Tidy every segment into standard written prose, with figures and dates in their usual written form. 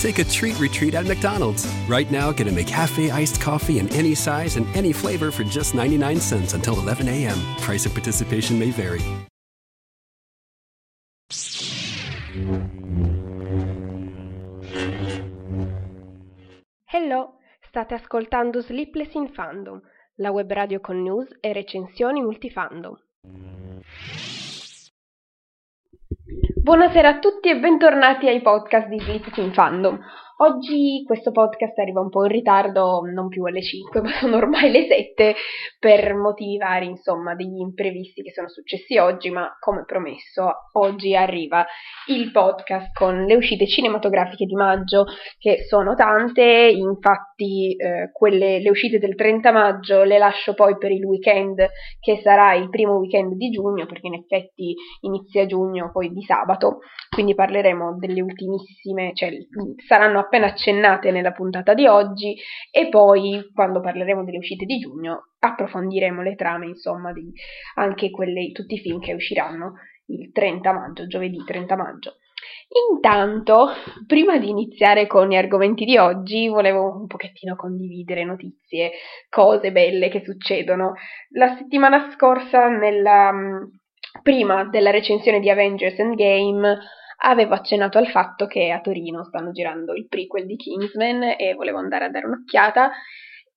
Take a treat retreat at McDonald's. Right now, get a McCafe iced coffee in any size and any flavor for just 99 cents until 11 a.m. Price of participation may vary. Hello, state ascoltando Sleepless in Fandom, la web radio con news e recensioni multifandom. Buonasera a tutti e bentornati ai podcast di Sleepless in Fandom. Oggi questo podcast arriva un po' in ritardo, non più alle 5, ma sono ormai le 7, per motivi vari, insomma, degli imprevisti che sono successi oggi, ma come promesso, oggi arriva il podcast con le uscite cinematografiche di maggio, che sono tante, infatti le uscite del 30 maggio le lascio poi per il weekend, che sarà il primo weekend di giugno, perché in effetti inizia giugno, poi di sabato. Quindi parleremo delle ultimissime, cioè saranno appena accennate nella puntata di oggi, e poi quando parleremo delle uscite di giugno approfondiremo le trame, insomma, di anche tutti i film che usciranno il 30 maggio, giovedì 30 maggio. Intanto, prima di iniziare con gli argomenti di oggi, volevo un pochettino condividere notizie, cose belle che succedono. La settimana scorsa prima della recensione di Avengers Endgame avevo accennato al fatto che a Torino stanno girando il prequel di Kingsman e volevo andare a dare un'occhiata,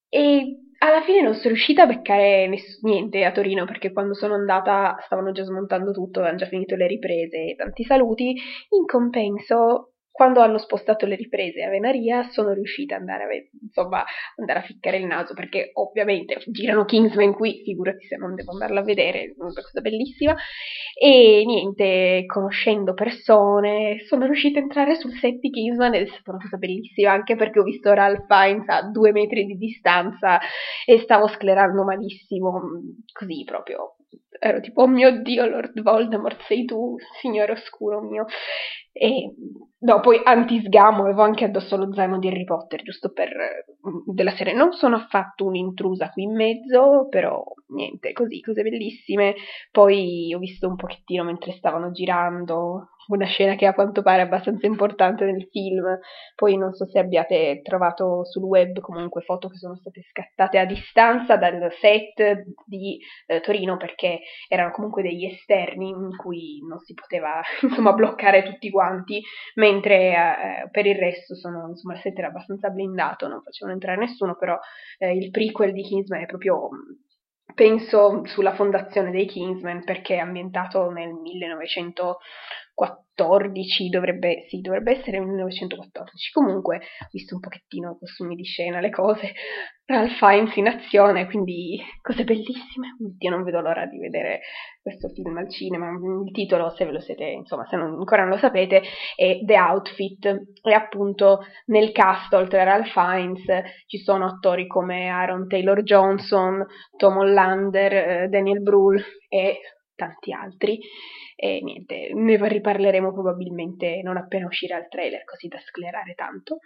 e alla fine non sono riuscita a beccare niente a Torino, perché quando sono andata stavano già smontando tutto, avevano già finito le riprese e tanti saluti. In compenso, quando hanno spostato le riprese a Venaria, sono riuscita ad andare a ficcare il naso, perché ovviamente girano Kingsman qui, figurati se non devo andarla a vedere, è una cosa bellissima. E niente, conoscendo persone, sono riuscita a entrare sul set di Kingsman ed è stata una cosa bellissima, anche perché ho visto Ralph Fiennes a 2 metri di distanza e stavo sclerando malissimo, così proprio. Ero tipo, oh mio Dio, Lord Voldemort, sei tu, signore oscuro mio. E no, poi antisgamo, avevo anche addosso lo zaino di Harry Potter, giusto per della serie. Non sono affatto un'intrusa qui in mezzo, però niente, così, cose bellissime. Poi ho visto un pochettino mentre stavano girando una scena che a quanto pare è abbastanza importante nel film. Poi non so se abbiate trovato sul web comunque foto che sono state scattate a distanza dal set di Torino, perché erano comunque degli esterni in cui non si poteva, insomma, bloccare tutti quanti, mentre per il resto il set era abbastanza blindato, non facevano entrare nessuno. Però il prequel di Kingsman è proprio, penso, sulla fondazione dei Kingsman, perché è ambientato nel 1914, dovrebbe essere 1914, comunque ho visto un pochettino costumi di scena, le cose, Ralph Fiennes in azione, quindi cose bellissime. Oddio, non vedo l'ora di vedere questo film al cinema. Il titolo, se ve lo siete, insomma, se ancora non lo sapete, è The Outfit, e appunto nel cast, oltre a Ralph Fiennes, ci sono attori come Aaron Taylor Johnson, Tom Hollander, Daniel Brühl e tanti altri, e niente, ne riparleremo probabilmente non appena uscirà il trailer, così da sclerare tanto.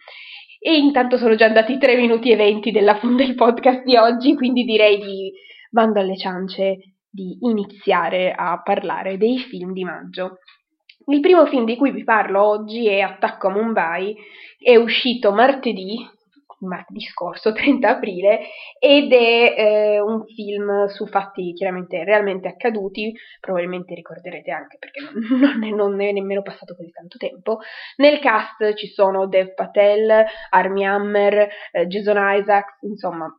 E intanto sono già andati 3 minuti e 20 del podcast di oggi, quindi direi di bando alle ciance di iniziare a parlare dei film di maggio. Il primo film di cui vi parlo oggi è Attacco a Mumbai, è uscito martedì scorso, 30 aprile, ed è un film su fatti chiaramente realmente accaduti, probabilmente ricorderete anche perché non è nemmeno passato così tanto tempo. Nel cast ci sono Dev Patel, Armie Hammer, Jason Isaacs, insomma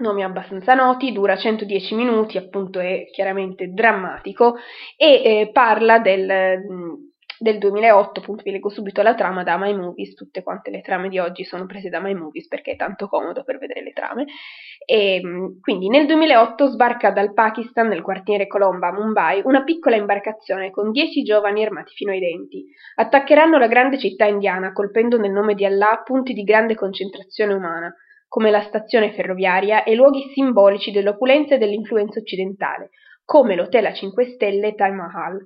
nomi abbastanza noti. Dura 110 minuti, appunto è chiaramente drammatico e parla del 2008, appunto. Vi leggo subito la trama da My Movies, tutte quante le trame di oggi sono prese da My Movies perché è tanto comodo per vedere le trame. E quindi nel 2008 sbarca dal Pakistan, nel quartiere Colomba a Mumbai, una piccola imbarcazione con 10 giovani armati fino ai denti. Attaccheranno la grande città indiana colpendo nel nome di Allah punti di grande concentrazione umana, come la stazione ferroviaria e luoghi simbolici dell'opulenza e dell'influenza occidentale, come l'hotel a 5 stelle Taj Mahal.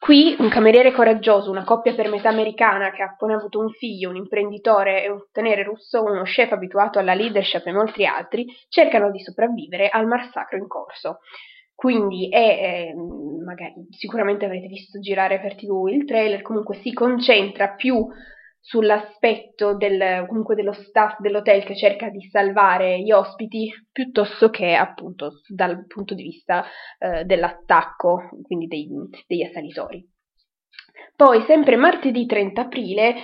Qui un cameriere coraggioso, una coppia per metà americana che ha appena avuto un figlio, un imprenditore e un tenere russo, uno chef abituato alla leadership e molti altri, cercano di sopravvivere al massacro in corso. Quindi magari sicuramente avrete visto girare per TV il trailer, comunque si concentra più sull'aspetto comunque dello staff dell'hotel che cerca di salvare gli ospiti, piuttosto che appunto dal punto di vista dell'attacco, quindi degli assalitori. Poi sempre martedì 30 aprile,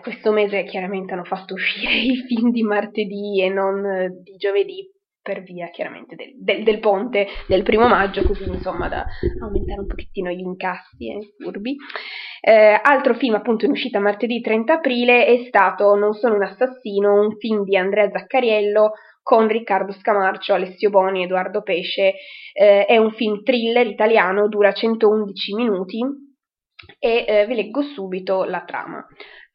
questo mese chiaramente hanno fatto uscire i film di martedì e non di giovedì, per via chiaramente del ponte del 1° maggio, così insomma da aumentare un pochettino gli incassi e i furbi. Altro film appunto in uscita martedì 30 aprile è stato Non sono un assassino, un film di Andrea Zaccariello con Riccardo Scamarcio, Alessio Boni, Edoardo Pesce. È un film thriller italiano, dura 111 minuti e vi leggo subito la trama.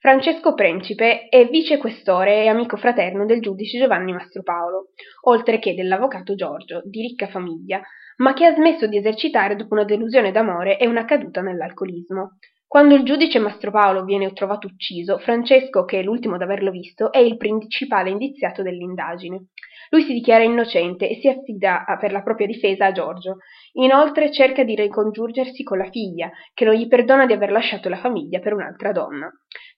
Francesco Principe è vicequestore e amico fraterno del giudice Giovanni Mastropaolo, oltre che dell'avvocato Giorgio, di ricca famiglia, ma che ha smesso di esercitare dopo una delusione d'amore e una caduta nell'alcolismo. Quando il giudice Mastropaolo viene trovato ucciso, Francesco, che è l'ultimo ad averlo visto, è il principale indiziato dell'indagine. Lui si dichiara innocente e si affida per la propria difesa a Giorgio. Inoltre cerca di ricongiungersi con la figlia, che non gli perdona di aver lasciato la famiglia per un'altra donna.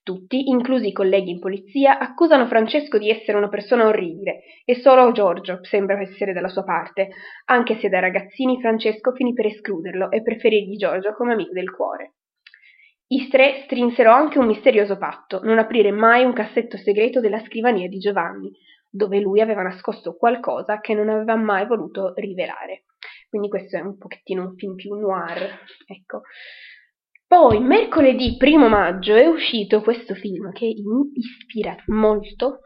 Tutti, inclusi i colleghi in polizia, accusano Francesco di essere una persona orribile e solo Giorgio sembra essere dalla sua parte, anche se da ragazzini Francesco finì per escluderlo e preferirgli Giorgio come amico del cuore. I tre strinsero anche un misterioso patto: non aprire mai un cassetto segreto della scrivania di Giovanni, dove lui aveva nascosto qualcosa che non aveva mai voluto rivelare. Quindi questo è un pochettino un film più noir, ecco. Poi mercoledì 1° maggio è uscito questo film che mi ispira molto,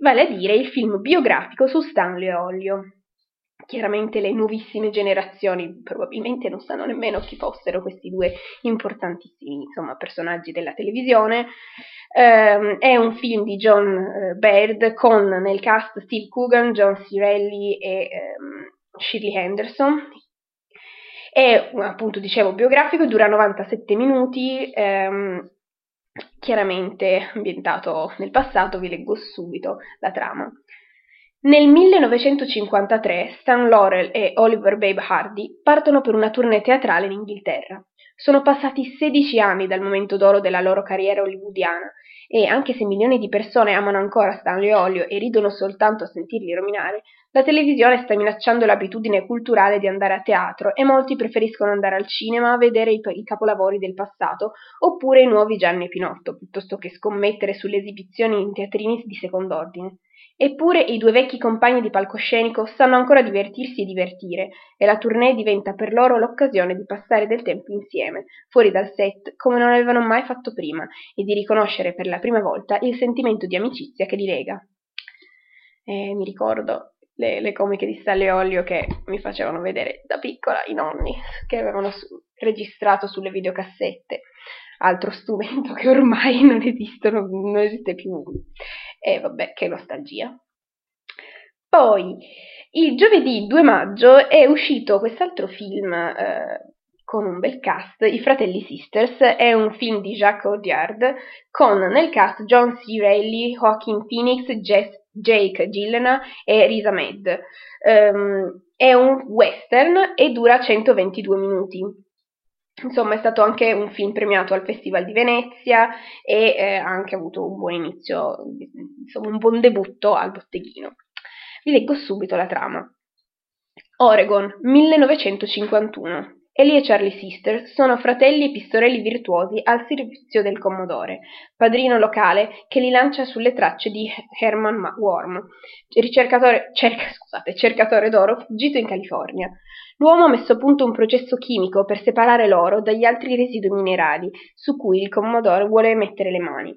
vale a dire il film biografico su Stanlio e Ollio. Chiaramente le nuovissime generazioni probabilmente non sanno nemmeno chi fossero questi due importantissimi, insomma, personaggi della televisione. È un film di John Baird con nel cast Steve Coogan, John Cirelli e Shirley Henderson. È, appunto, dicevo, biografico, dura 97 minuti, chiaramente ambientato nel passato. Vi leggo subito la trama. Nel 1953 Stan Laurel e Oliver Hardy partono per una tournée teatrale in Inghilterra. Sono passati 16 anni dal momento d'oro della loro carriera hollywoodiana e, anche se milioni di persone amano ancora Stanlio e Ollio e ridono soltanto a sentirli rovinare, la televisione sta minacciando l'abitudine culturale di andare a teatro e molti preferiscono andare al cinema a vedere i capolavori del passato oppure i nuovi Gianni Pinotto, piuttosto che scommettere sulle esibizioni in teatrini di secondo ordine. Eppure i due vecchi compagni di palcoscenico sanno ancora divertirsi e divertire, e la tournée diventa per loro l'occasione di passare del tempo insieme, fuori dal set, come non avevano mai fatto prima, e di riconoscere per la prima volta il sentimento di amicizia che li lega. Mi ricordo le comiche di Stanlio e Ollio che mi facevano vedere da piccola i nonni, che avevano registrato sulle videocassette, altro strumento che ormai non esiste più. E vabbè, che nostalgia. Poi, il giovedì 2 maggio è uscito quest'altro film con un bel cast, I Fratelli Sisters. È un film di Jacques Audiard con nel cast John C. Rayley, Joaquin Phoenix, Jake Gyllenhaal e Riz Ahmed. È un western e dura 122 minuti. Insomma, è stato anche un film premiato al Festival di Venezia e ha anche avuto un buon inizio, insomma un buon debutto al botteghino. Vi leggo subito la trama. Oregon, 1951. Ellie e Charlie Sister sono fratelli e pistorelli virtuosi al servizio del Commodore, padrino locale che li lancia sulle tracce di Herman Worm, cercatore d'oro fuggito in California. L'uomo ha messo a punto un processo chimico per separare l'oro dagli altri residui minerali su cui il Commodore vuole mettere le mani.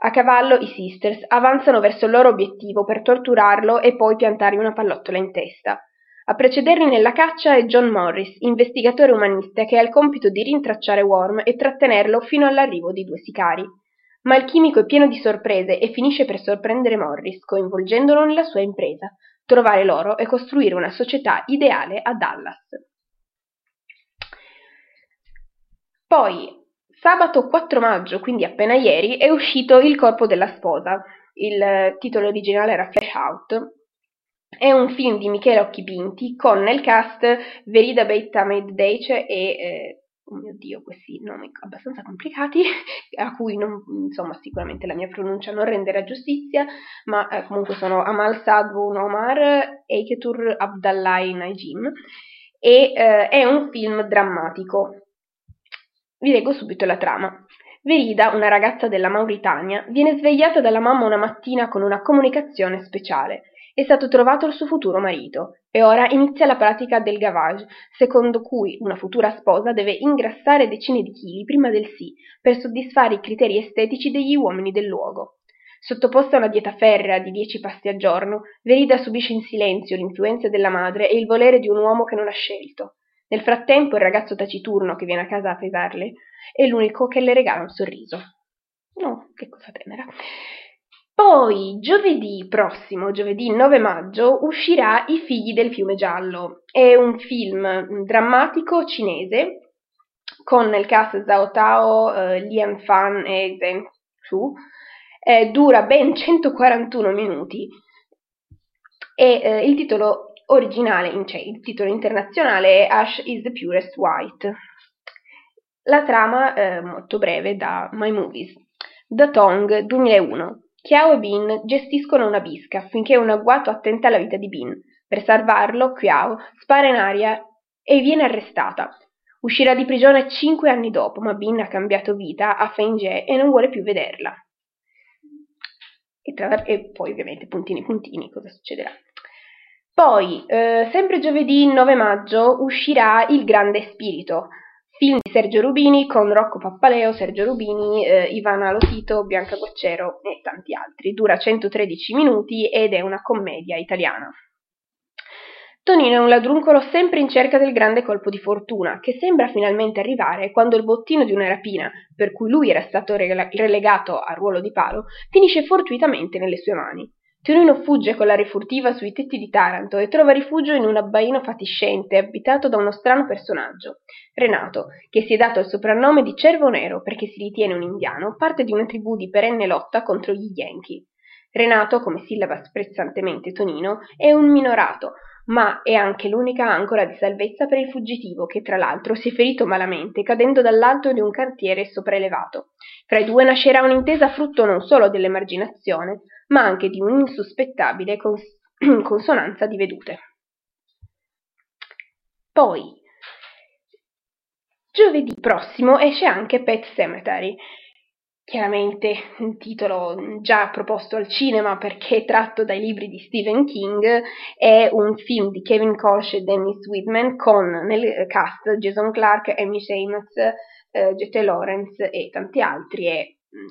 A cavallo i Sisters avanzano verso il loro obiettivo per torturarlo e poi piantargli una pallottola in testa. A precederli nella caccia è John Morris, investigatore umanista che ha il compito di rintracciare Worm e trattenerlo fino all'arrivo di due sicari. Ma il chimico è pieno di sorprese e finisce per sorprendere Morris, coinvolgendolo nella sua impresa: trovare l'oro e costruire una società ideale a Dallas. Poi, sabato 4 maggio, quindi appena ieri, è uscito Il corpo della sposa. Il titolo originale era Flash Out. È un film di Michela Occhipinti con nel cast Verida Beit Ahmed Deice e... oh mio Dio, questi nomi abbastanza complicati, a cui non, insomma, sicuramente la mia pronuncia non renderà giustizia, ma comunque sono Amal Sadwoun Omar, Eiketur Abdallah Najim, e è un film drammatico. Vi leggo subito la trama. Verida, una ragazza della Mauritania, viene svegliata dalla mamma una mattina con una comunicazione speciale. È stato trovato il suo futuro marito e ora inizia la pratica del gavage, secondo cui una futura sposa deve ingrassare decine di chili prima del sì per soddisfare i criteri estetici degli uomini del luogo. Sottoposta a una dieta ferrea di 10 pasti al giorno, Verida subisce in silenzio l'influenza della madre e il volere di un uomo che non ha scelto. Nel frattempo il ragazzo taciturno che viene a casa a pesarle è l'unico che le regala un sorriso. No, che cosa tenera. Poi, giovedì prossimo, giovedì 9 maggio, uscirà I figli del fiume giallo. È un film drammatico cinese con nel cast Zhao Tao, Lian Fan e Zheng Chu. Dura ben 141 minuti e il titolo originale, cioè il titolo internazionale è Ash is the Purest White. La trama molto breve da My Movies. Da Tong 2001. Kiao e Bin gestiscono una bisca finché un agguato attenta alla vita di Bin. Per salvarlo, Kiao spara in aria e viene arrestata. Uscirà di prigione 5 anni dopo, ma Bin ha cambiato vita a Fengjie e non vuole più vederla. E poi ovviamente puntini puntini cosa succederà. Poi, sempre giovedì 9 maggio, uscirà Il grande spirito, film di Sergio Rubini con Rocco Pappaleo, Sergio Rubini, Ivana Lotito, Bianca Guaccero e tanti altri. Dura 113 minuti ed è una commedia italiana. Tonino è un ladruncolo sempre in cerca del grande colpo di fortuna, che sembra finalmente arrivare quando il bottino di una rapina, per cui lui era stato relegato al ruolo di palo, finisce fortuitamente nelle sue mani. Tonino fugge con la refurtiva sui tetti di Taranto e trova rifugio in un abbaino fatiscente abitato da uno strano personaggio, Renato, che si è dato il soprannome di Cervo Nero perché si ritiene un indiano, parte di una tribù di perenne lotta contro gli Yankee. Renato, come sillaba sprezzantemente Tonino, è un minorato, ma è anche l'unica ancora di salvezza per il fuggitivo che tra l'altro si è ferito malamente cadendo dall'alto di un cantiere sopraelevato. Fra i due nascerà un'intesa frutto non solo dell'emarginazione, ma anche di un'insospettabile consonanza di vedute. Poi, giovedì prossimo esce anche Pet Sematary, chiaramente un titolo già proposto al cinema perché è tratto dai libri di Stephen King. È un film di Kevin Koch e Dennis Whitman con nel cast Jason Clarke, Amy Seymour, J.T. Lawrence e tanti altri. È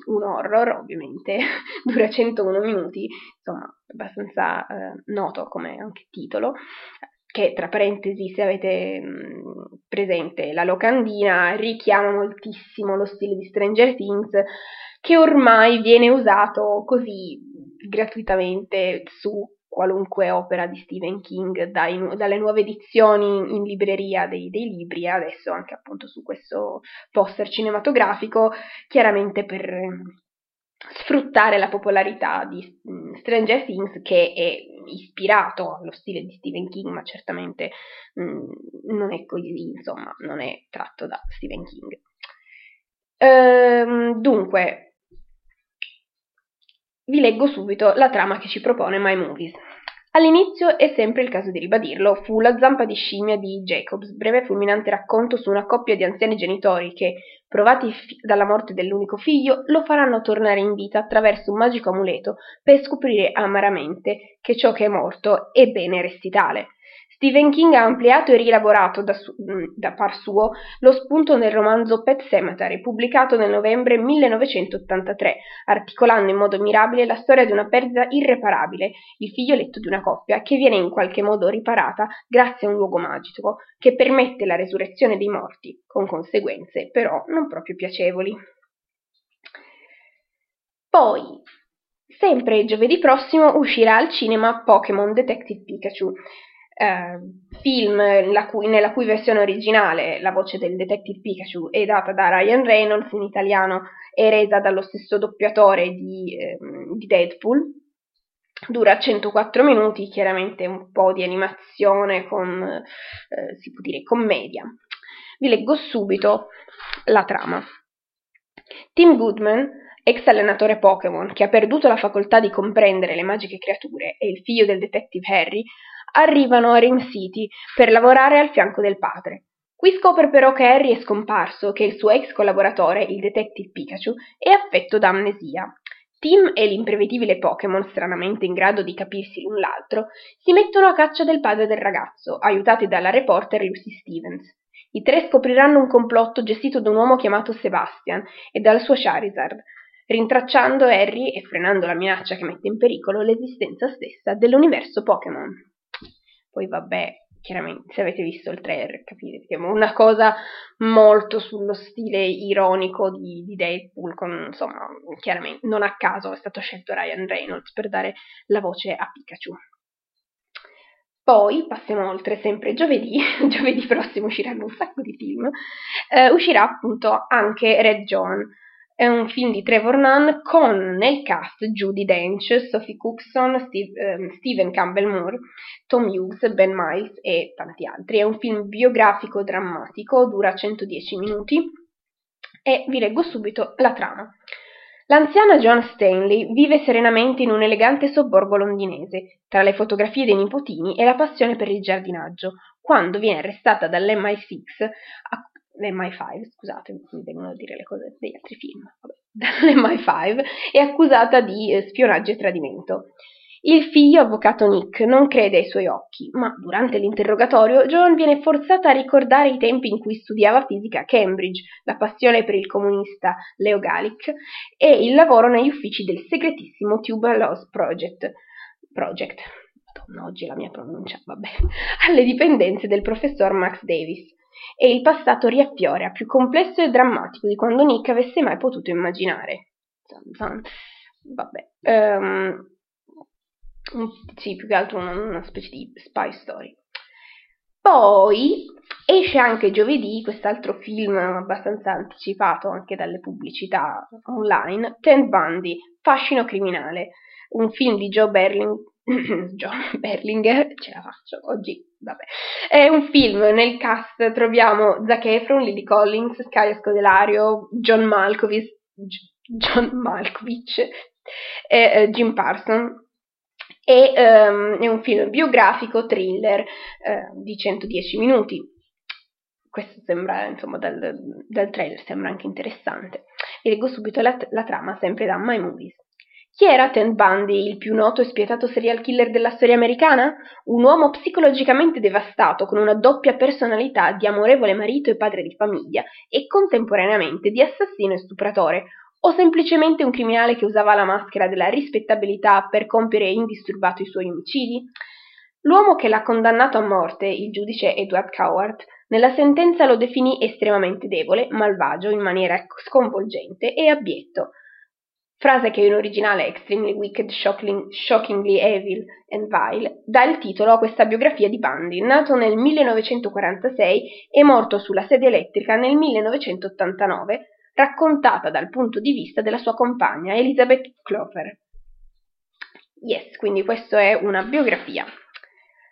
un horror, ovviamente, dura 101 minuti, insomma, abbastanza noto come anche titolo, che tra parentesi, se avete presente la locandina, richiama moltissimo lo stile di Stranger Things, che ormai viene usato così gratuitamente su qualunque opera di Stephen King, dalle nuove edizioni in libreria dei libri, adesso anche appunto su questo poster cinematografico, chiaramente per sfruttare la popolarità di Stranger Things, che è ispirato allo stile di Stephen King, ma certamente non è così, insomma, non è tratto da Stephen King. Dunque, vi leggo subito la trama che ci propone My Movies. All'inizio, è sempre il caso di ribadirlo, fu La zampa di scimmia di Jacobs, breve e fulminante racconto su una coppia di anziani genitori che, provati dalla morte dell'unico figlio, lo faranno tornare in vita attraverso un magico amuleto per scoprire amaramente che ciò che è morto è bene restitale. Stephen King ha ampliato e rielaborato da par suo lo spunto nel romanzo Pet Sematary, pubblicato nel novembre 1983, articolando in modo mirabile la storia di una perdita irreparabile, il figlioletto di una coppia, che viene in qualche modo riparata grazie a un luogo magico che permette la resurrezione dei morti, con conseguenze però non proprio piacevoli. Poi, sempre giovedì prossimo, uscirà al cinema Pokémon Detective Pikachu. film nella cui versione originale la voce del detective Pikachu è data da Ryan Reynolds, in italiano è resa dallo stesso doppiatore di Deadpool. Dura 104 minuti, chiaramente un po' di animazione con, si può dire, commedia. Vi leggo subito la trama. Tim Goodman, ex allenatore Pokémon, che ha perduto la facoltà di comprendere le magiche creature, e il figlio del detective Harry, arrivano a Rim City per lavorare al fianco del padre. Qui scopre però che Harry è scomparso, che il suo ex collaboratore, il detective Pikachu, è affetto da amnesia. Tim e l'imprevedibile Pokémon, stranamente in grado di capirsi l'un l'altro, si mettono a caccia del padre del ragazzo, aiutati dalla reporter Lucy Stevens. I tre scopriranno un complotto gestito da un uomo chiamato Sebastian e dal suo Charizard, rintracciando Harry e frenando la minaccia che mette in pericolo l'esistenza stessa dell'universo Pokémon. Poi vabbè, chiaramente, se avete visto il trailer capite che è una cosa molto sullo stile ironico di Deadpool, con, insomma, chiaramente non a caso è stato scelto Ryan Reynolds per dare la voce a Pikachu. Poi, passiamo oltre, sempre giovedì prossimo usciranno un sacco di film, uscirà appunto anche Red John. È un film di Trevor Nunn con nel cast Judi Dench, Sophie Cookson, Stephen Campbell Moore, Tom Hughes, Ben Miles e tanti altri. È un film biografico drammatico, dura 110 minuti e vi leggo subito la trama. L'anziana Joan Stanley vive serenamente in un elegante sobborgo londinese, tra le fotografie dei nipotini e la passione per il giardinaggio, quando viene arrestata dall'MI5 è accusata di spionaggio e tradimento. Il figlio, avvocato Nick, non crede ai suoi occhi, ma durante l'interrogatorio Joan viene forzata a ricordare i tempi in cui studiava fisica a Cambridge, la passione per il comunista Leo Galick e il lavoro negli uffici del segretissimo Tuberose Project. Madonna, oggi la mia pronuncia, vabbè, alle dipendenze del professor Max Davis. E il passato riappiora, più complesso e drammatico di quando Nick avesse mai potuto immaginare. Vabbè, sì, più che altro una specie di spy story. Poi esce anche giovedì quest'altro film abbastanza anticipato anche dalle pubblicità online, Ted Bundy, Fascino criminale, un film di John Berlinger, ce la faccio oggi, vabbè. È un film, nel cast troviamo Zac Efron, Lily Collins, Scalia Scodelario, John Malkovich e Jim Parsons. È un film biografico thriller di 110 minuti. Questo sembra, insomma, dal trailer sembra anche interessante. Vi leggo subito la trama, sempre da My Movies. Chi era Ted Bundy, il più noto e spietato serial killer della storia americana? Un uomo psicologicamente devastato, con una doppia personalità di amorevole marito e padre di famiglia e contemporaneamente di assassino e stupratore, o semplicemente un criminale che usava la maschera della rispettabilità per compiere indisturbato i suoi omicidi? L'uomo che l'ha condannato a morte, il giudice Edward Cowart, nella sentenza lo definì estremamente debole, malvagio, in maniera sconvolgente e abietto. Frase che in originale Extremely Wicked, Shockingly Evil and Vile, dà il titolo a questa biografia di Bundy, nato nel 1946 e morto sulla sedia elettrica nel 1989, raccontata dal punto di vista della sua compagna Elizabeth Clover. Yes, quindi questa è una biografia.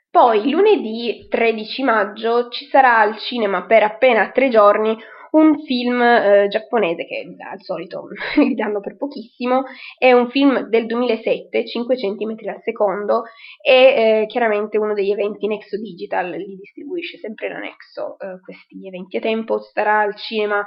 Poi lunedì 13 maggio ci sarà al cinema per appena 3 giorni un film giapponese che al solito li danno per pochissimo. È un film del 2007, 5 cm al secondo, e chiaramente uno degli eventi Nexo Digital, li distribuisce sempre la Nexo questi eventi a tempo. Sarà al cinema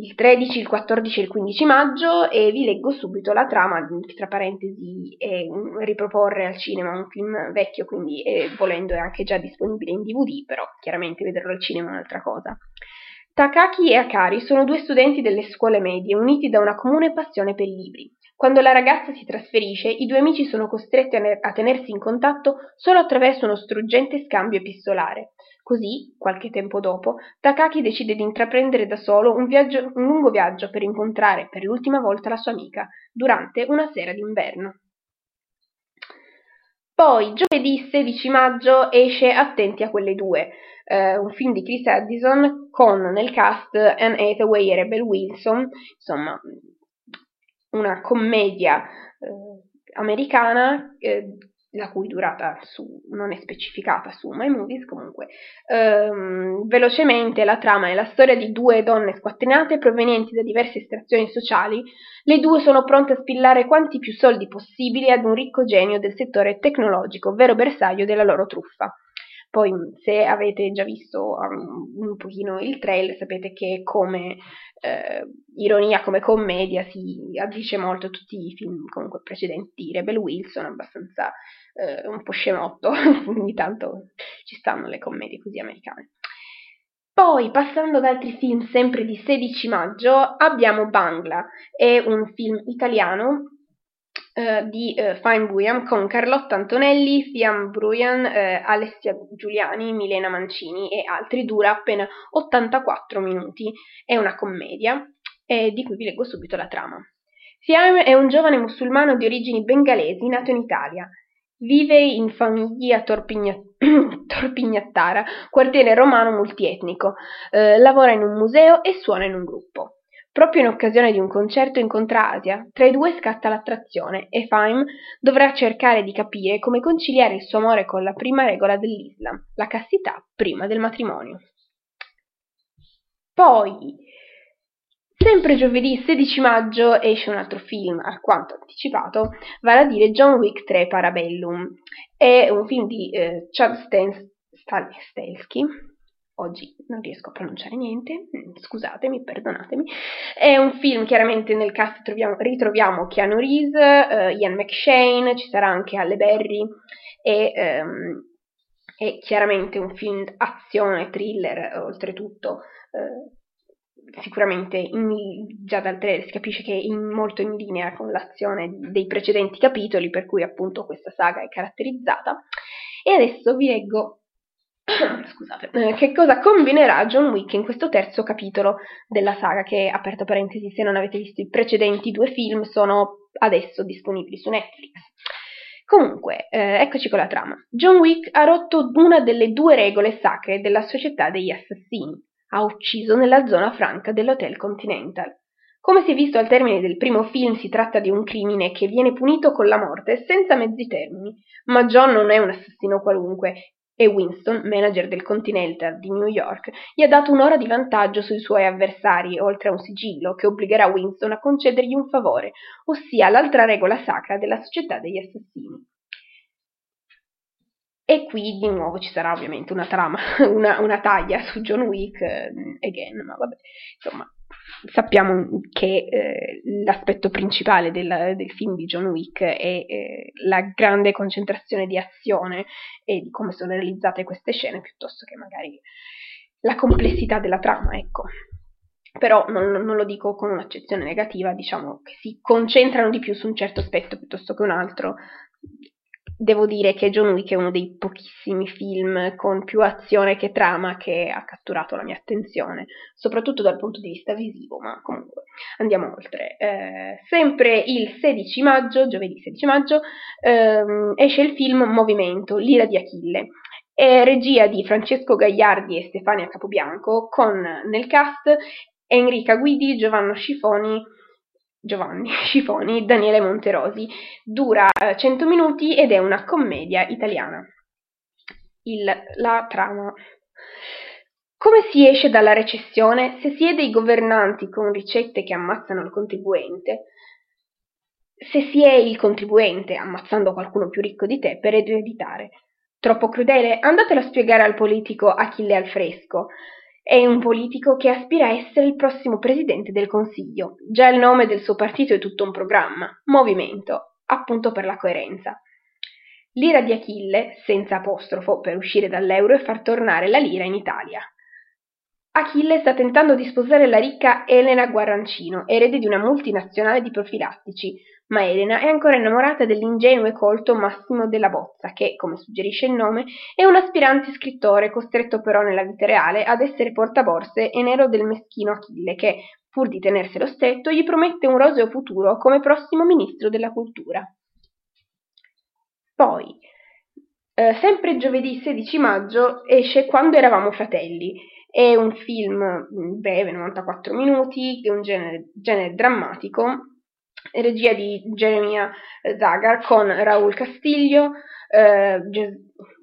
il 13, il 14 e il 15 maggio e vi leggo subito la trama, tra parentesi è riproporre al cinema un film vecchio, quindi volendo è anche già disponibile in DVD, però chiaramente vederlo al cinema è un'altra cosa. Takaki e Akari sono 2 studenti delle scuole medie uniti da una comune passione per i libri. Quando la ragazza si trasferisce, i 2 amici sono costretti a tenersi in contatto solo attraverso uno struggente scambio epistolare. Così, qualche tempo dopo, Takaki decide di intraprendere da solo un lungo viaggio per incontrare per l'ultima volta la sua amica, durante una sera d'inverno. Poi giovedì 16 maggio esce Attenti a quelle due, un film di Chris Addison con nel cast Anne Hathaway e Rebel Wilson, insomma una commedia americana la cui durata non è specificata su My Movies, comunque. Velocemente, la trama è la storia di due donne squattinate provenienti da diverse estrazioni sociali. Le due sono pronte a spillare quanti più soldi possibili ad un ricco genio del settore tecnologico, vero bersaglio della loro truffa. Poi, se avete già visto un pochino il trailer, sapete che come ironia, come commedia, si addice molto a tutti i film comunque precedenti di Rebel Wilson, abbastanza un po' scemotto, ogni tanto ci stanno le commedie così americane. Poi, passando ad altri film sempre di 16 maggio, abbiamo Bangla, è un film italiano di Fine Bouyan con Carlotta Antonelli, Fiam Bouyan, Alessia Giuliani, Milena Mancini e altri, dura appena 84 minuti, è una commedia di cui vi leggo subito la trama. Fiam è un giovane musulmano di origini bengalesi nato in Italia, vive in famiglia a Torpignattara, quartiere romano multietnico, lavora in un museo e suona in un gruppo. Proprio in occasione di un concerto incontra Asia, tra i due scatta l'attrazione e Fahim dovrà cercare di capire come conciliare il suo amore con la prima regola dell'Islam, la castità prima del matrimonio. Poi, sempre giovedì 16 maggio esce un altro film alquanto anticipato, vale a dire John Wick 3 Parabellum. È un film di Chad Stahelski. Oggi non riesco a pronunciare niente, scusatemi, perdonatemi. È un film, chiaramente nel cast ritroviamo Keanu Reeves, Ian McShane, ci sarà anche Halle Berry, è chiaramente un film azione, thriller, oltretutto sicuramente già dal trailer si capisce che è molto in linea con l'azione dei precedenti capitoli, per cui appunto questa saga è caratterizzata. E adesso vi leggo Scusate, che cosa combinerà John Wick in questo terzo capitolo della saga che, aperta parentesi, se non avete visto i precedenti due film, sono adesso disponibili su Netflix. Comunque, eccoci con la trama. John Wick ha rotto una delle due regole sacre della società degli assassini. Ha ucciso nella zona franca dell'Hotel Continental. Come si è visto al termine del primo film, si tratta di un crimine che viene punito con la morte senza mezzi termini, ma John non è un assassino qualunque, e Winston, manager del Continental di New York, gli ha dato un'ora di vantaggio sui suoi avversari, oltre a un sigillo che obbligherà Winston a concedergli un favore, ossia l'altra regola sacra della società degli assassini. E qui di nuovo ci sarà ovviamente una trama, una taglia su John Wick, again, ma vabbè, insomma, sappiamo che l'aspetto principale del film di John Wick è la grande concentrazione di azione e di come sono realizzate queste scene, piuttosto che magari la complessità della trama, ecco. Però non lo dico con un'accezione negativa, diciamo che si concentrano di più su un certo aspetto piuttosto che un altro. Devo dire che John Wick è uno dei pochissimi film con più azione che trama che ha catturato la mia attenzione, soprattutto dal punto di vista visivo, ma comunque andiamo oltre. Sempre il 16 maggio, giovedì 16 maggio, esce il film Movimento, l'ira di Achille. È regia di Francesco Gagliardi e Stefania Capobianco, con nel cast Enrica Guidi, Giovanni Scifoni, Daniele Monterosi, dura 100 minuti ed è una commedia italiana. La trama. Come si esce dalla recessione? Se si è dei governanti con ricette che ammazzano il contribuente, se si è il contribuente ammazzando qualcuno più ricco di te per ereditare. Troppo crudele? Andatelo a spiegare al politico Achille Alfresco. È un politico che aspira a essere il prossimo presidente del Consiglio. Già il nome del suo partito è tutto un programma, Movimento, appunto per la coerenza. L'ira di Achille, senza apostrofo, per uscire dall'euro e far tornare la lira in Italia. Achille sta tentando di sposare la ricca Elena Guarrancino, erede di una multinazionale di profilattici, ma Elena è ancora innamorata dell'ingenuo e colto Massimo Della Bozza, che, come suggerisce il nome, è un aspirante scrittore costretto però nella vita reale ad essere portaborse e nero del meschino Achille che, pur di tenerselo stretto, gli promette un roseo futuro come prossimo ministro della cultura. Poi, Sempre giovedì 16 maggio esce Quando eravamo fratelli. È un film breve, 94 minuti, è un genere drammatico, regia di Jeremiah Zagar con Raul Castillo,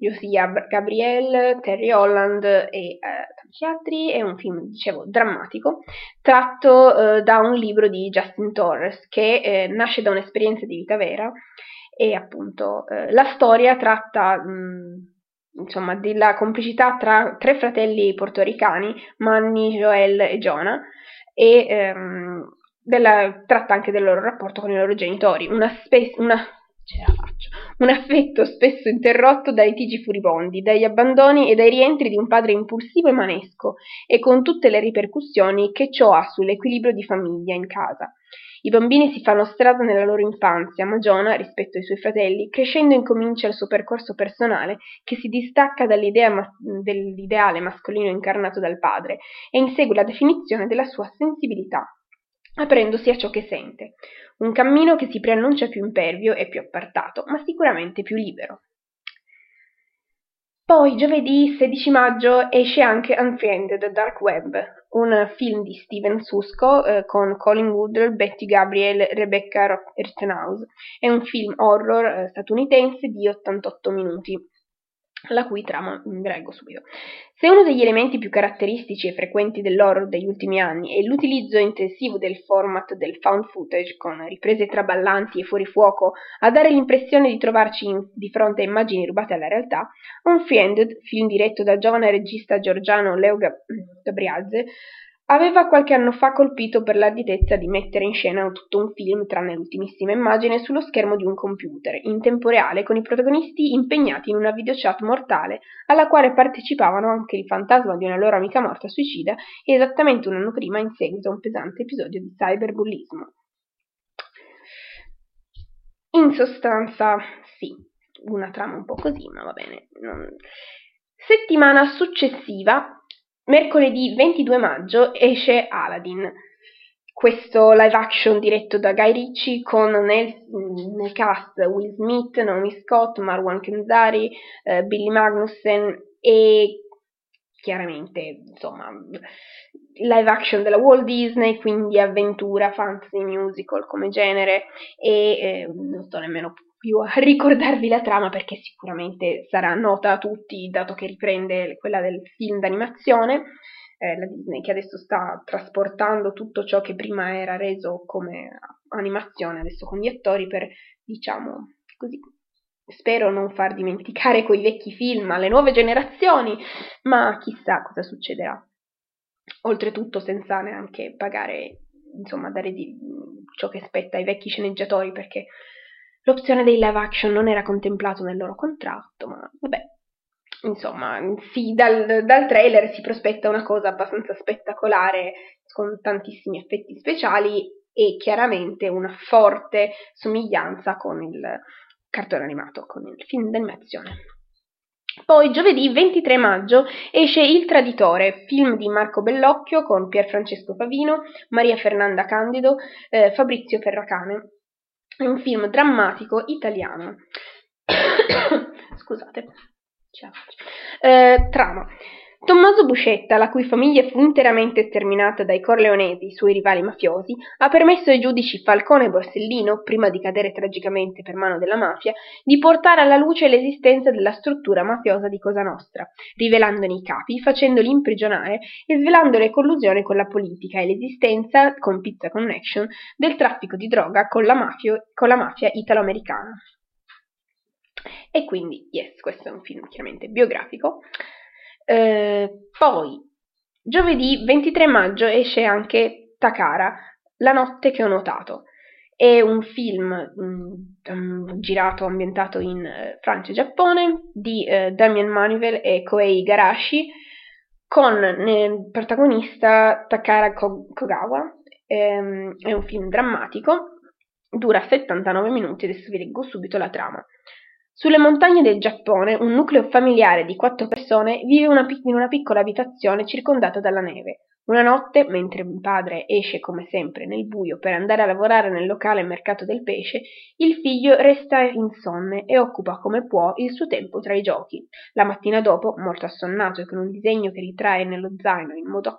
Josia Gabriel, Terry Holland e tanti altri. È un film, dicevo, drammatico, tratto da un libro di Justin Torres che nasce da un'esperienza di vita vera, e appunto la storia tratta insomma della complicità tra tre fratelli portoricani, Manny, Joel e Jonah, e tratta anche del loro rapporto con i loro genitori, un affetto spesso interrotto dai litigi furibondi, dagli abbandoni e dai rientri di un padre impulsivo e manesco, e con tutte le ripercussioni che ciò ha sull'equilibrio di famiglia in casa. I bambini si fanno strada nella loro infanzia, ma Jonah, rispetto ai suoi fratelli, crescendo incomincia il suo percorso personale che si distacca dall'ideale mascolino incarnato dal padre e insegue la definizione della sua sensibilità, aprendosi a ciò che sente. Un cammino che si preannuncia più impervio e più appartato, ma sicuramente più libero. Poi giovedì 16 maggio esce anche Unfriended, The Dark Web, un film di Steven Susko con Colin Woodruff, Betty Gabriel, Rebecca Rittenhouse. È un film horror statunitense di 88 minuti. La cui trama vi leggo subito. Se uno degli elementi più caratteristici e frequenti dell'horror degli ultimi anni è l'utilizzo intensivo del format del found footage, con riprese traballanti e fuori fuoco, a dare l'impressione di trovarci di fronte a immagini rubate alla realtà, Unfriended, film diretto dal giovane regista georgiano Leo Gabriadze, aveva qualche anno fa colpito per l'arditezza di mettere in scena tutto un film, tranne l'ultimissima immagine, sullo schermo di un computer, in tempo reale, con i protagonisti impegnati in una videochat mortale, alla quale partecipavano anche il fantasma di una loro amica morta suicida e esattamente un anno prima, in seguito a un pesante episodio di cyberbullismo. In sostanza, sì, una trama un po' così, ma va bene. Settimana successiva, mercoledì 22 maggio esce Aladdin, questo live action diretto da Guy Ritchie con nel cast Will Smith, Naomi Scott, Marwan Kenzari, Billy Magnussen e chiaramente, insomma, live action della Walt Disney, quindi avventura, fantasy, musical come genere, e non sto nemmeno più a ricordarvi la trama perché sicuramente sarà nota a tutti, dato che riprende quella del film d'animazione, la Disney che adesso sta trasportando tutto ciò che prima era reso come animazione, adesso con gli attori, per, diciamo così, spero non far dimenticare quei vecchi film alle nuove generazioni, ma chissà cosa succederà. Oltretutto senza neanche pagare, insomma, dare di ciò che spetta ai vecchi sceneggiatori, perché l'opzione dei live action non era contemplato nel loro contratto, ma vabbè. Insomma, sì, dal trailer si prospetta una cosa abbastanza spettacolare, con tantissimi effetti speciali e chiaramente una forte somiglianza con il cartone animato, con il film d'animazione. Poi giovedì 23 maggio esce Il Traditore, film di Marco Bellocchio con Pierfrancesco Favino, Maria Fernanda Candido, Fabrizio Ferracane. È un film drammatico italiano. Scusate. Ciao. Trama. Tommaso Buscetta, la cui famiglia fu interamente sterminata dai Corleonesi, suoi rivali mafiosi, ha permesso ai giudici Falcone e Borsellino, prima di cadere tragicamente per mano della mafia, di portare alla luce l'esistenza della struttura mafiosa di Cosa Nostra, rivelandone i capi, facendoli imprigionare e svelando le collusioni con la politica e l'esistenza, con Pizza Connection, del traffico di droga con la mafia italo-americana. E quindi, yes, questo è un film chiaramente biografico. Poi giovedì 23 maggio esce anche Takara, La notte che ho notato. È un film girato, ambientato in Francia e Giappone, di Damien Manivel e Kohei Igarashi, con nel protagonista Takara Kogawa. È un film drammatico, dura 79 minuti, adesso vi leggo subito la trama. Sulle montagne del Giappone, un nucleo familiare di 4 persone vive in una piccola abitazione circondata dalla neve. Una notte, mentre un padre esce come sempre nel buio per andare a lavorare nel locale mercato del pesce, il figlio resta insonne e occupa come può il suo tempo tra i giochi. La mattina dopo, molto assonnato e con un disegno che ritrae nello zaino il mondo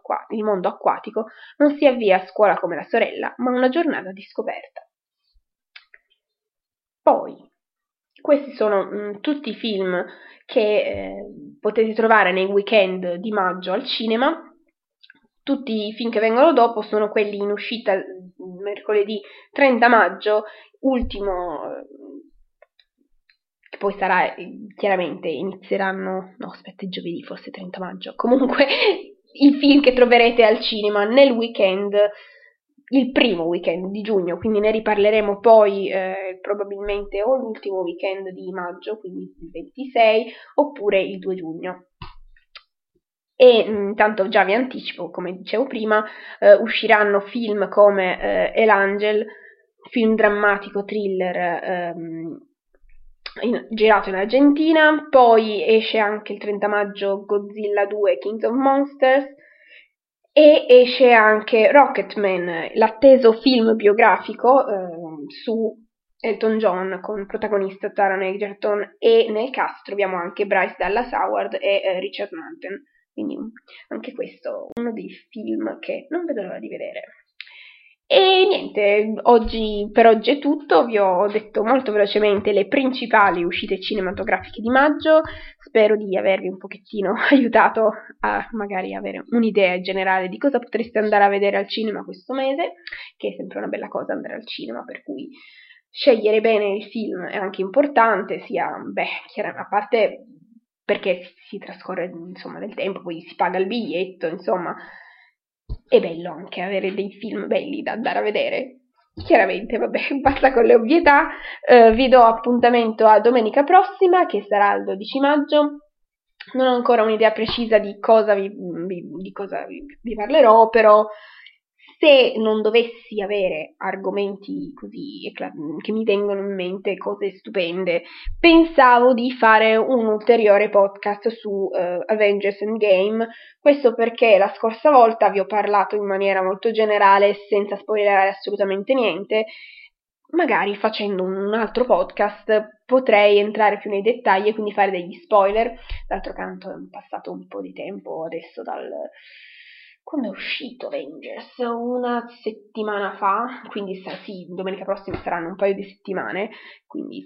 acquatico, non si avvia a scuola come la sorella, ma una giornata di scoperta. Poi... questi sono tutti i film che potete trovare nei weekend di maggio al cinema. Tutti i film che vengono dopo sono quelli in uscita mercoledì 30 maggio, ultimo, che poi sarà, chiaramente inizieranno, no aspetta, è giovedì forse 30 maggio, comunque i film che troverete al cinema nel weekend, il primo weekend di giugno, quindi ne riparleremo poi probabilmente o l'ultimo weekend di maggio, quindi il 26, oppure il 2 giugno. E intanto già vi anticipo, come dicevo prima, usciranno film come El Angel, film drammatico thriller girato in Argentina, poi esce anche il 30 maggio Godzilla 2 Kings of Monsters, e esce anche Rocketman, l'atteso film biografico su Elton John con protagonista Taron Egerton, e nel cast troviamo anche Bryce Dallas Howard e Richard Madden, quindi anche questo uno dei film che non vedo l'ora di vedere. E niente, per oggi è tutto, vi ho detto molto velocemente le principali uscite cinematografiche di maggio, spero di avervi un pochettino aiutato a magari avere un'idea in generale di cosa potreste andare a vedere al cinema questo mese, che è sempre una bella cosa andare al cinema, per cui scegliere bene il film è anche importante, sia, a parte perché si trascorre insomma del tempo, poi si paga il biglietto, insomma... è bello anche avere dei film belli da andare a vedere. Chiaramente, vabbè, basta con le ovvietà. Vi do appuntamento a domenica prossima, che sarà il 12 maggio. Non ho ancora un'idea precisa di cosa vi parlerò, però se non dovessi avere argomenti così che mi vengono in mente cose stupende, pensavo di fare un ulteriore podcast su Avengers Endgame. Questo perché la scorsa volta vi ho parlato in maniera molto generale, senza spoilerare assolutamente niente. Magari facendo un altro podcast potrei entrare più nei dettagli e quindi fare degli spoiler. D'altro canto è passato un po' di tempo adesso dal... quando è uscito Avengers? Una settimana fa, quindi sì, domenica prossima saranno un paio di settimane, quindi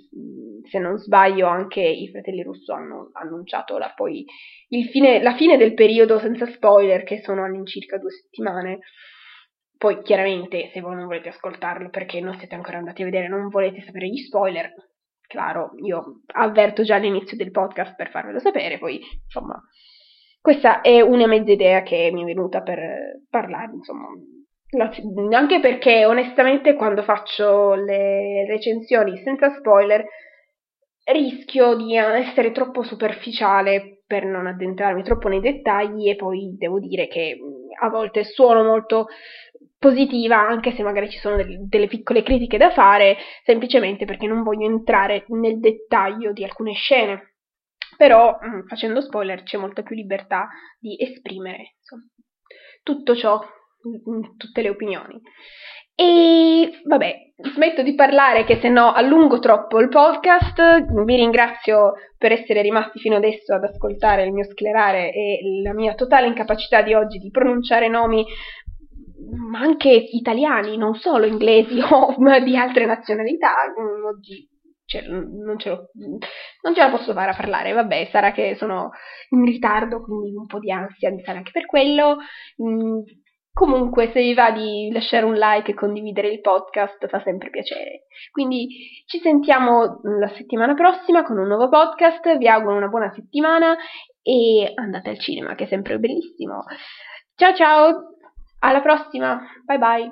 se non sbaglio anche i fratelli Russo hanno annunciato la fine del periodo senza spoiler, che sono all'incirca 2 settimane. Poi chiaramente se voi non volete ascoltarlo perché non siete ancora andati a vedere, non volete sapere gli spoiler, chiaro, io avverto già all'inizio del podcast per farvelo sapere, poi insomma... questa è una mezza idea che mi è venuta per parlare, insomma, anche perché onestamente quando faccio le recensioni senza spoiler rischio di essere troppo superficiale per non addentrarmi troppo nei dettagli, e poi devo dire che a volte suono molto positiva, anche se magari ci sono delle piccole critiche da fare, semplicemente perché non voglio entrare nel dettaglio di alcune scene. Però facendo spoiler c'è molta più libertà di esprimere, insomma, tutto ciò, tutte le opinioni. E vabbè, smetto di parlare che sennò allungo troppo il podcast. Vi ringrazio per essere rimasti fino adesso ad ascoltare il mio sclerare e la mia totale incapacità di oggi di pronunciare nomi, ma anche italiani, non solo inglesi o di altre nazionalità. Oggi non ce la posso fare a parlare, vabbè, sarà che sono in ritardo, quindi un po' di ansia mi sarà anche per quello. Comunque, se vi va di lasciare un like e condividere il podcast fa sempre piacere. Quindi ci sentiamo la settimana prossima con un nuovo podcast, vi auguro una buona settimana e andate al cinema, che è sempre bellissimo. Ciao ciao, alla prossima, bye bye.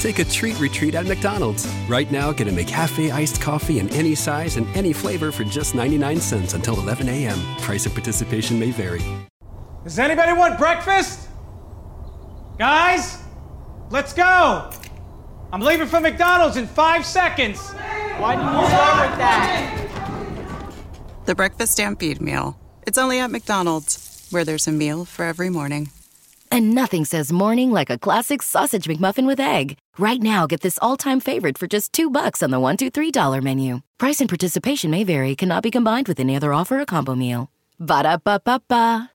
Take a treat retreat at McDonald's. Right now, get a McCafe iced coffee in any size and any flavor for just 99 cents until 11 a.m. Price of participation may vary. Does anybody want breakfast? Guys, let's go. I'm leaving for McDonald's in 5 seconds. Why didn't you start with that? The Breakfast Stampede Meal. It's only at McDonald's, where there's a meal for every morning. And nothing says morning like a classic sausage McMuffin with egg. Right now, get this all-time favorite for just $2 on the $1, $2, $3 menu. Price and participation may vary. Cannot be combined with any other offer or combo meal. Ba-da-ba-ba-ba.